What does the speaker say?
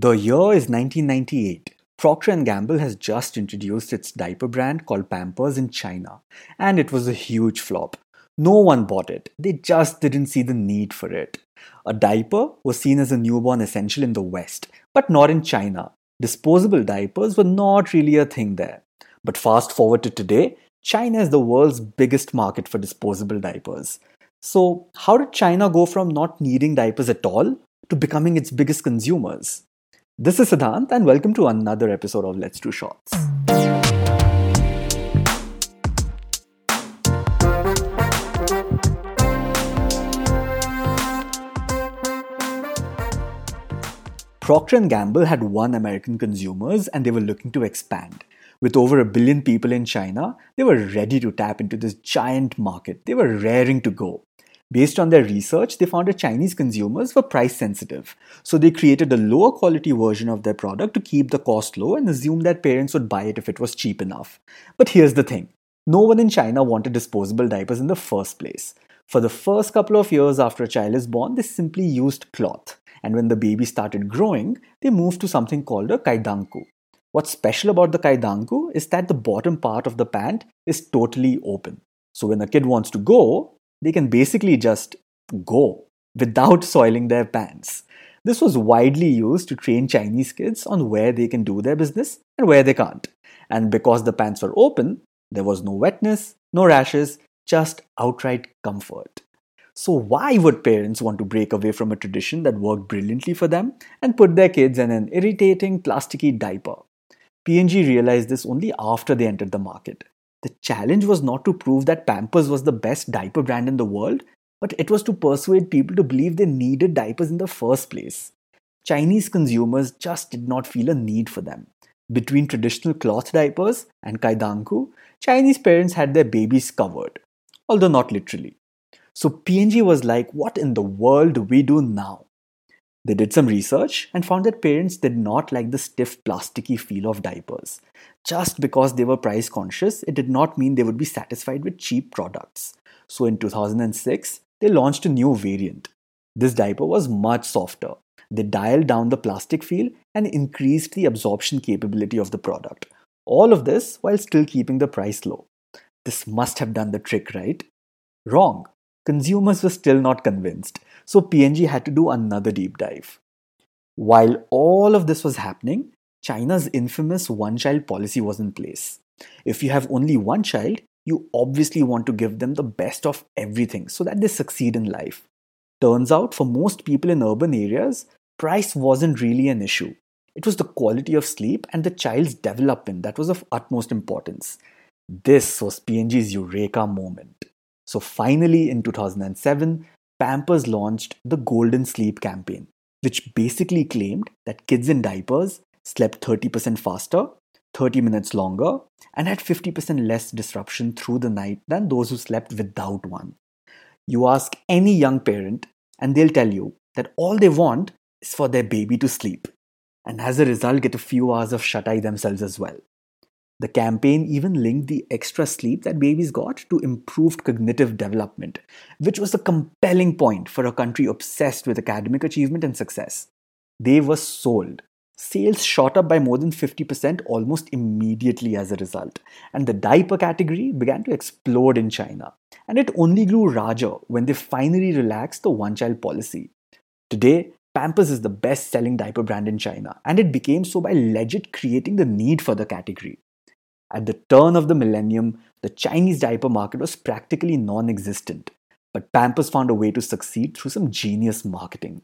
The year is 1998. Procter & Gamble has just introduced its diaper brand called Pampers in China, and it was a huge flop. No one bought it. They just didn't see the need for it. A diaper was seen as a newborn essential in the West, but not in China. Disposable diapers were not really a thing there. But fast forward to today, China is the world's biggest market for disposable diapers. So, how did China go from not needing diapers at all to becoming its biggest consumers? This is Siddhant and welcome to another episode of Let's Do Shots. Procter & Gamble had won American consumers and they were looking to expand. With over 1 billion people in China, they were ready to tap into this giant market. They were raring to go. Based on their research, they found that Chinese consumers were price sensitive. So they created a lower quality version of their product to keep the cost low and assumed that parents would buy it if it was cheap enough. But here's the thing. No one in China wanted disposable diapers in the first place. For the first couple of years after a child is born, they simply used cloth. And when the baby started growing, they moved to something called a kaidanku. What's special about the kaidanku is that the bottom part of the pant is totally open. So when a kid wants to go, they can basically just go without soiling their pants. This was widely used to train Chinese kids on where they can do their business and where they can't. And because the pants were open, there was no wetness, no rashes, just outright comfort. So why would parents want to break away from a tradition that worked brilliantly for them and put their kids in an irritating, plasticky diaper? P&G realized this only after they entered the market. The challenge was not to prove that Pampers was the best diaper brand in the world, but it was to persuade people to believe they needed diapers in the first place. Chinese consumers just did not feel a need for them. Between traditional cloth diapers and kaidanku, Chinese parents had their babies covered, although not literally. So P&G was like, what in the world do we do now? They did some research and found that parents did not like the stiff, plasticky feel of diapers. Just because they were price conscious, it did not mean they would be satisfied with cheap products. So in 2006, they launched a new variant. This diaper was much softer. They dialed down the plastic feel and increased the absorption capability of the product. All of this while still keeping the price low. This must have done the trick, right? Wrong. Consumers were still not convinced, so P&G had to do another deep dive. While all of this was happening, China's infamous one-child policy was in place. If you have only one child, you obviously want to give them the best of everything so that they succeed in life. Turns out, for most people in urban areas, price wasn't really an issue. It was the quality of sleep and the child's development that was of utmost importance. This was P&G's eureka moment. So finally, in 2007, Pampers launched the Golden Sleep campaign, which basically claimed that kids in diapers slept 30% faster, 30 minutes longer, and had 50% less disruption through the night than those who slept without one. You ask any young parent, and they'll tell you that all they want is for their baby to sleep, and as a result get a few hours of shut-eye themselves as well. The campaign even linked the extra sleep that babies got to improved cognitive development, which was a compelling point for a country obsessed with academic achievement and success. They were sold. Sales shot up by more than 50% almost immediately as a result, and the diaper category began to explode in China. And it only grew larger when they finally relaxed the one-child policy. Today, Pampers is the best-selling diaper brand in China, and it became so by legit creating the need for the category. At the turn of the millennium, the Chinese diaper market was practically non-existent. But Pampers found a way to succeed through some genius marketing.